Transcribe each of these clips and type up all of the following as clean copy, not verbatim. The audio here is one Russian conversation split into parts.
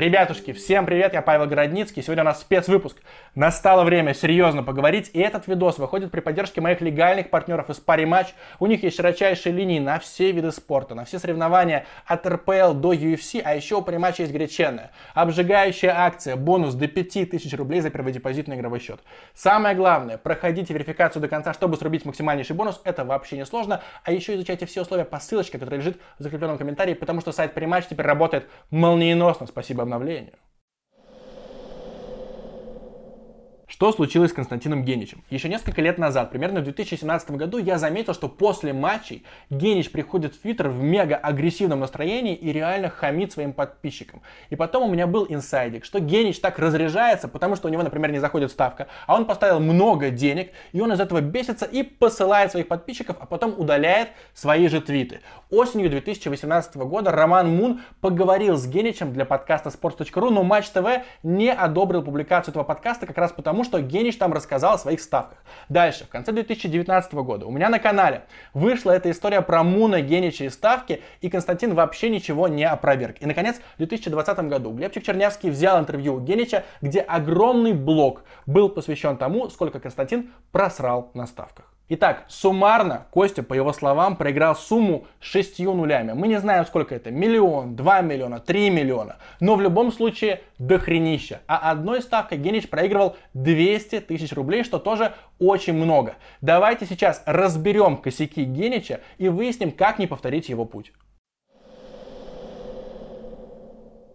Ребятушки, всем привет, я Павел Городницкий, сегодня у нас спецвыпуск. Настало время серьезно поговорить, и этот видос выходит при поддержке моих легальных партнеров из париматч. У них есть широчайшие линии на все виды спорта, на все соревнования от РПЛ до UFC, а еще у париматча есть греченная, обжигающая акция, бонус до 5000 рублей за первый депозит на игровой счет. Самое главное, проходите верификацию до конца, чтобы срубить максимальнейший бонус, это вообще не сложно, а еще изучайте все условия по ссылочке, которая лежит в закрепленном комментарии, потому что сайт париматч теперь работает молниеносно, спасибо обновлению. Что случилось с Константином Геничем? Еще несколько лет назад, примерно в 2017 году, я заметил, что после матчей Генич приходит в Твиттер в мега агрессивном настроении и реально хамит своим подписчикам. И потом у меня был инсайдик, что Генич так разряжается, потому что у него, например, не заходит ставка, а он поставил много денег, и он из этого бесится и посылает своих подписчиков, а потом удаляет свои же твиты. Осенью 2018 года Роман Мун поговорил с Геничем для подкаста Sports.ru, но Матч ТВ не одобрил публикацию этого подкаста как раз потому, что Генич там рассказал о своих ставках. Дальше, в конце 2019 года у меня на канале вышла эта история про Муна, Генича и ставки, и Константин вообще ничего не опроверг. И, наконец, в 2020 году Глебчик Чернявский взял интервью у Генича, где огромный блок был посвящен тому, сколько Константин просрал на ставках. Итак, суммарно Костя, по его словам, проиграл сумму 6 нулями. Мы не знаем, сколько это, миллион, 2 миллиона, 3 миллиона, но в любом случае дохренища. А одной ставкой Генич проигрывал 200 тысяч рублей, что тоже очень много. Давайте сейчас разберем косяки Генича и выясним, как не повторить его путь.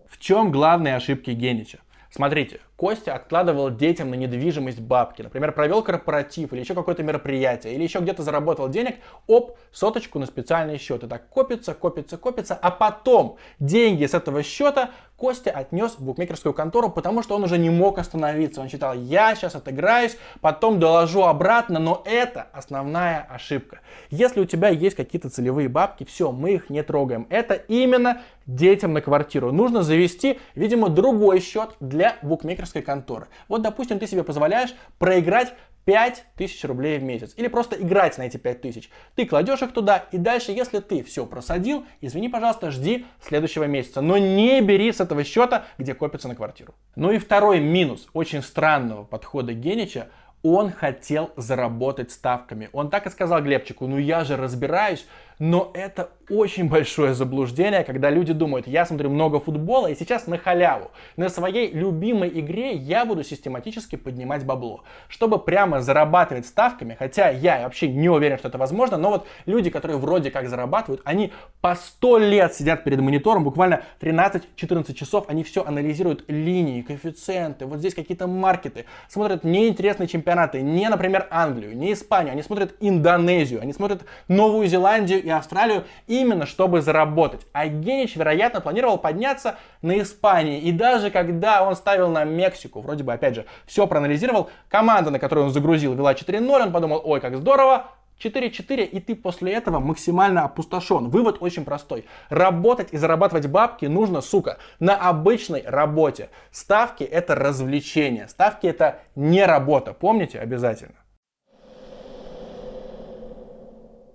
В чем главные ошибки Генича? Смотрите, Костя откладывал детям на недвижимость бабки, например, провел корпоратив или еще какое-то мероприятие, или еще где-то заработал денег, оп, соточку на специальный счет. И так копится, копится, копится, а потом деньги с этого счета Костя отнес в букмекерскую контору, потому что он уже не мог остановиться. Он считал, я сейчас отыграюсь, потом доложу обратно, но это основная ошибка. Если у тебя есть какие-то целевые бабки, все, мы их не трогаем. Это именно детям на квартиру. Нужно завести, видимо, другой счет для букмекерской конторы. Вот, допустим, ты себе позволяешь проиграть 5000 рублей в месяц. Или просто играть на эти 5000. Ты кладешь их туда, и дальше, если ты все просадил, извини, пожалуйста, жди следующего месяца. Но не бери с этого счета, где копится на квартиру. Ну и второй минус очень странного подхода Генича. Он хотел заработать ставками. Он так и сказал Глебчику, ну я же разбираюсь. Но это очень большое заблуждение, когда люди думают, я смотрю много футбола и сейчас на халяву, на своей любимой игре я буду систематически поднимать бабло, чтобы прямо зарабатывать ставками, хотя я вообще не уверен, что это возможно, но вот люди, которые вроде как зарабатывают, они по 100 лет сидят перед монитором, буквально 13-14 часов, они все анализируют линии, коэффициенты, вот здесь какие-то маркеты, смотрят неинтересные чемпионаты, не, например, Англию, не Испанию, они смотрят Индонезию, они смотрят Новую Зеландию и Австралию, именно чтобы заработать. А Генич, вероятно, планировал подняться на Испании. И даже когда он ставил на Мексику, вроде бы, опять же, все проанализировал, команда, на которую он загрузил, вела 4-0, он подумал, ой, как здорово, 4-4, и ты после этого максимально опустошен. Вывод очень простой. Работать и зарабатывать бабки нужно, сука, на обычной работе. Ставки — это развлечение, ставки — это не работа. Помните обязательно.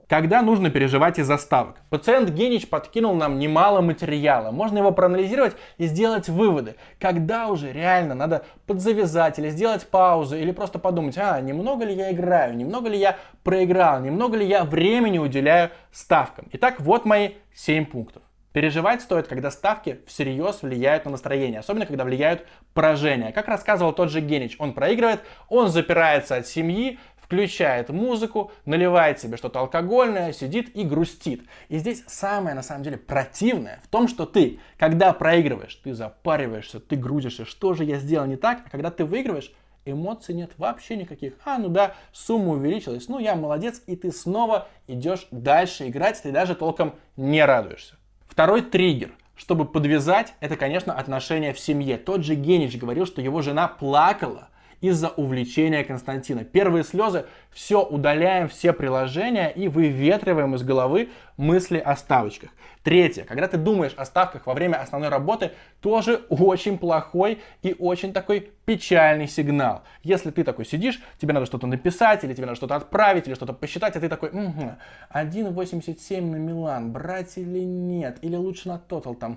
Когда нужно переживать из-за ставок? Пациент Генич подкинул нам немало материала. Можно его проанализировать и сделать выводы. Когда уже реально надо подзавязать или сделать паузу, или просто подумать, а, немного ли я играю, немного ли я проиграл, немного ли я времени уделяю ставкам. Итак, вот мои 7 пунктов. Переживать стоит, когда ставки всерьез влияют на настроение, особенно когда влияют поражения. Как рассказывал тот же Генич, он проигрывает, он запирается от семьи, включает музыку, наливает себе что-то алкогольное, сидит и грустит. И здесь самое, на самом деле, противное в том, что ты, когда проигрываешь, ты запариваешься, ты грузишься, что же я сделал не так, а когда ты выигрываешь, эмоций нет вообще никаких. А, ну да, сумма увеличилась, ну я молодец, и ты снова идешь дальше играть, ты даже толком не радуешься. Второй триггер, чтобы подвязать, это, конечно, отношения в семье. Тот же Генич говорил, что его жена плакала из-за увлечения Константина. Первые слезы, все, удаляем все приложения и выветриваем из головы мысли о ставочках. Третье, когда ты думаешь о ставках во время основной работы, тоже очень плохой и очень такой печальный сигнал. Если ты такой сидишь, тебе надо что-то написать, или тебе надо что-то отправить, или что-то посчитать, а ты такой, 1,87 на Милан, брать или нет, или лучше на тотал там,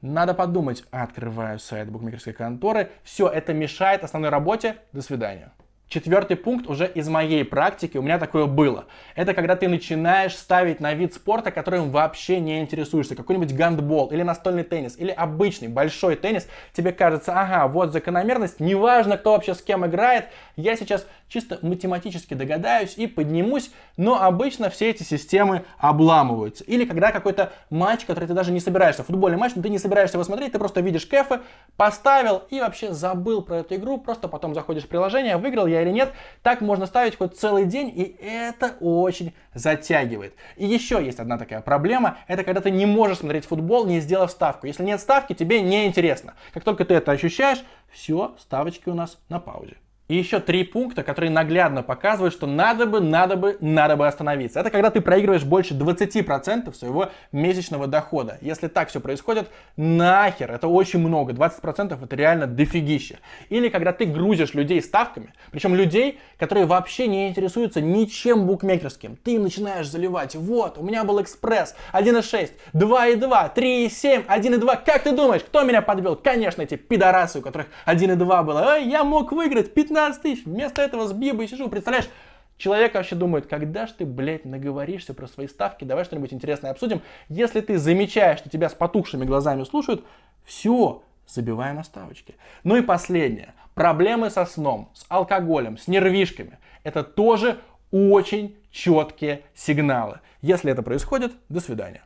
Надо подумать. Открываю сайт букмекерской конторы. Все, это мешает основной работе. До свидания. Четвертый пункт уже из моей практики, у меня такое было. Это когда ты начинаешь ставить на вид спорта, которым вообще не интересуешься. Какой-нибудь гандбол, или настольный теннис, или обычный большой теннис. Тебе кажется, ага, вот закономерность, неважно, кто вообще с кем играет. Я сейчас чисто математически догадаюсь и поднимусь, но обычно все эти системы обламываются. Или когда какой-то матч, который ты даже не собираешься, футбольный матч, но ты не собираешься его смотреть, ты просто видишь кэфы, поставил и вообще забыл про эту игру, просто потом заходишь в приложение, выиграл я или нет. Так можно ставить хоть целый день, и это очень затягивает. И еще есть одна такая проблема, это когда ты не можешь смотреть футбол, не сделав ставку. Если нет ставки, тебе не интересно. Как только ты это ощущаешь, все, ставочки у нас на паузе. И еще три пункта, которые наглядно показывают, что надо бы остановиться. Это когда ты проигрываешь больше 20% своего месячного дохода. Если так все происходит, нахер, это очень много. 20% это реально дофигища. Или когда ты грузишь людей ставками, причем людей, которые вообще не интересуются ничем букмекерским. Ты им начинаешь заливать, вот, у меня был экспресс, 1,6, 2,2, 3,7, 1,2. Как ты думаешь, кто меня подвел? Конечно, эти пидорасы, у которых 1,2 было. Ой, я мог выиграть 15 тысяч, вместо этого с бибой сижу, представляешь? Человек вообще думает, когда ж ты, блядь, наговоришься про свои ставки, давай что-нибудь интересное обсудим. Если ты замечаешь, что тебя с потухшими глазами слушают, все, забивай на ставочки. Ну и последнее. Проблемы со сном, с алкоголем, с нервишками. Это тоже очень четкие сигналы. Если это происходит, до свидания.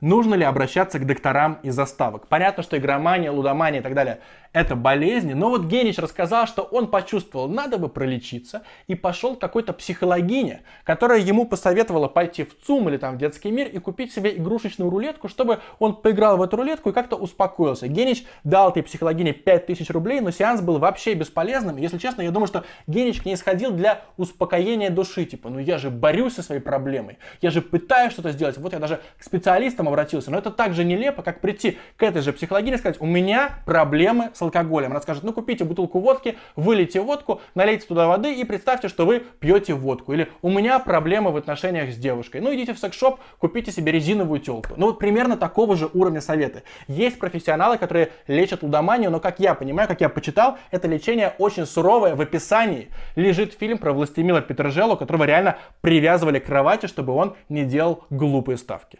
Нужно ли обращаться к докторам из-за ставок? Понятно, что игромания, лудомания и так далее – это болезни, но вот Генич рассказал, что он почувствовал, надо бы пролечиться, и пошел к какой-то психологине, которая ему посоветовала пойти в ЦУМ или там в детский мир и купить себе игрушечную рулетку, чтобы он поиграл в эту рулетку и как-то успокоился. Генич дал этой психологине 5000 рублей, но сеанс был вообще бесполезным. Если честно, я думаю, что Генич к ней сходил для успокоения души, типа, ну я же борюсь со своей проблемой, я же пытаюсь что-то сделать, вот я даже к специалистам обратился. Но это так же нелепо, как прийти к этой же психологине и сказать, у меня проблемы с алкоголем. Она скажет, ну купите бутылку водки, вылейте водку, налейте туда воды и представьте, что вы пьете водку. Или у меня проблемы в отношениях с девушкой. Ну идите в секс-шоп, купите себе резиновую телку. Ну вот примерно такого же уровня советы. Есть профессионалы, которые лечат лудоманию, но как я понимаю, как я почитал, это лечение очень суровое. В описании лежит фильм про Властимила Петержелу, которого реально привязывали к кровати, чтобы он не делал глупые ставки.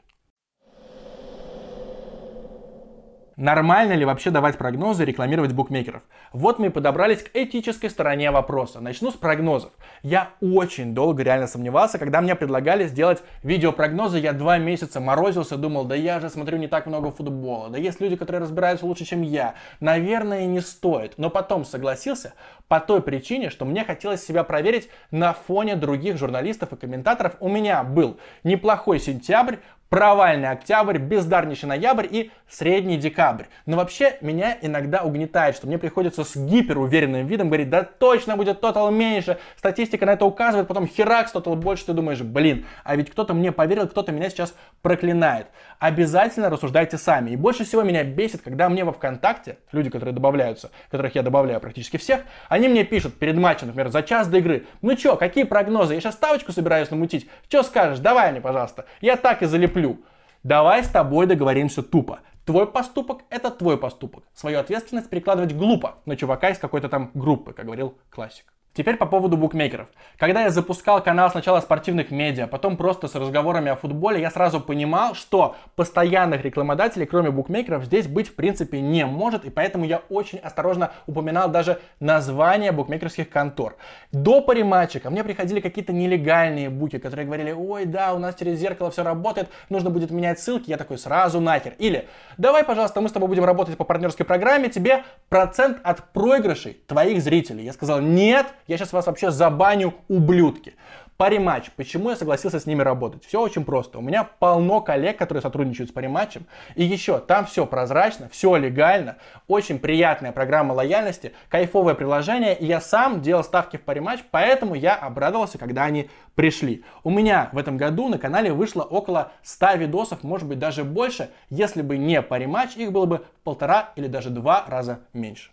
Нормально ли вообще давать прогнозы и рекламировать букмекеров? Вот мы и подобрались к этической стороне вопроса. Начну с прогнозов. Я очень долго реально сомневался, когда мне предлагали сделать видеопрогнозы. Я 2 месяца морозился, думал, да я же смотрю не так много футбола. Да есть люди, которые разбираются лучше, чем я. Наверное, не стоит. Но потом согласился по той причине, что мне хотелось себя проверить на фоне других журналистов и комментаторов. У меня был неплохой сентябрь, провальный октябрь, бездарнейший ноябрь и средний декабрь. Но вообще меня иногда угнетает, что мне приходится с гиперуверенным видом говорить, да точно будет тотал меньше, статистика на это указывает, потом херак, тотал больше, ты думаешь, блин, а ведь кто-то мне поверил, кто-то меня сейчас проклинает. Обязательно рассуждайте сами. И больше всего меня бесит, когда мне во ВКонтакте, люди, которые добавляются, которых я добавляю практически всех, они мне пишут перед матчем, например, за час до игры, ну чё, какие прогнозы, я сейчас ставочку собираюсь намутить, чё скажешь, давай мне, пожалуйста, я так и залеплю. Давай с тобой договоримся тупо. Твой поступок – это твой поступок. Свою ответственность перекладывать глупо на чувака из какой-то там группы, как говорил классик. Теперь по поводу букмекеров. Когда я запускал канал сначала спортивных медиа, потом просто с разговорами о футболе, я сразу понимал, что постоянных рекламодателей, кроме букмекеров, здесь быть в принципе не может, и поэтому я очень осторожно упоминал даже названия букмекерских контор. До париматча ко мне приходили какие-то нелегальные буки, которые говорили, ой, да, у нас через зеркало все работает, нужно будет менять ссылки, я такой, сразу нахер. Или, давай, пожалуйста, мы с тобой будем работать по партнерской программе, тебе процент от проигрышей твоих зрителей. Я сказал, нет, я сейчас вас вообще забаню, ублюдки. Париматч. Почему я согласился с ними работать? Все очень просто. У меня полно коллег, которые сотрудничают с париматчем. И еще, там все прозрачно, все легально. Очень приятная программа лояльности, кайфовое приложение. И я сам делал ставки в париматч, поэтому я обрадовался, когда они пришли. У меня в этом году на канале вышло около 100 видосов, может быть даже больше. Если бы не париматч, их было бы в 1,5 или даже 2 раза меньше.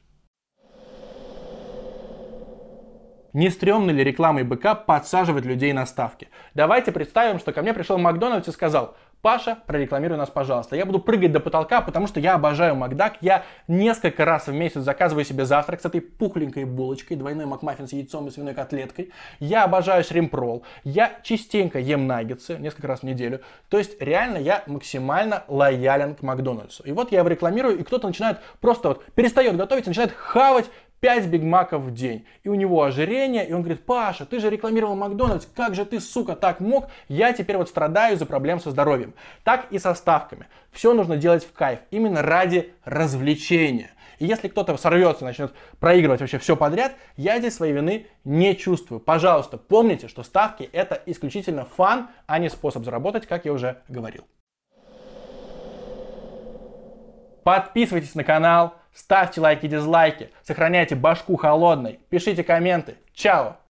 Не стрёмно ли рекламой быка подсаживать людей на ставки? Давайте представим, что ко мне пришел Макдональдс и сказал, Паша, прорекламируй нас, пожалуйста. Я буду прыгать до потолка, потому что я обожаю Макдак. Я несколько раз в месяц заказываю себе завтрак с этой пухленькой булочкой, двойной макмаффин с яйцом и свиной котлеткой. Я обожаю шримпрол. Я частенько ем наггетсы, несколько раз в неделю. То есть реально я максимально лоялен к Макдональдсу. И вот я его рекламирую, и кто-то начинает просто вот перестает готовить, начинает хавать 5 бигмаков в день. И у него ожирение, и он говорит: Паша, ты же рекламировал Макдональдс, как же ты, сука, так мог? Я теперь вот страдаю из-за проблем со здоровьем. Так и со ставками. Все нужно делать в кайф, именно ради развлечения. И если кто-то сорвется и начнет проигрывать вообще все подряд, я здесь своей вины не чувствую. Пожалуйста, помните, что ставки — это исключительно фан, а не способ заработать, как я уже говорил. Подписывайтесь на канал, ставьте лайки и дизлайки, сохраняйте башку холодной, пишите комменты. Чао!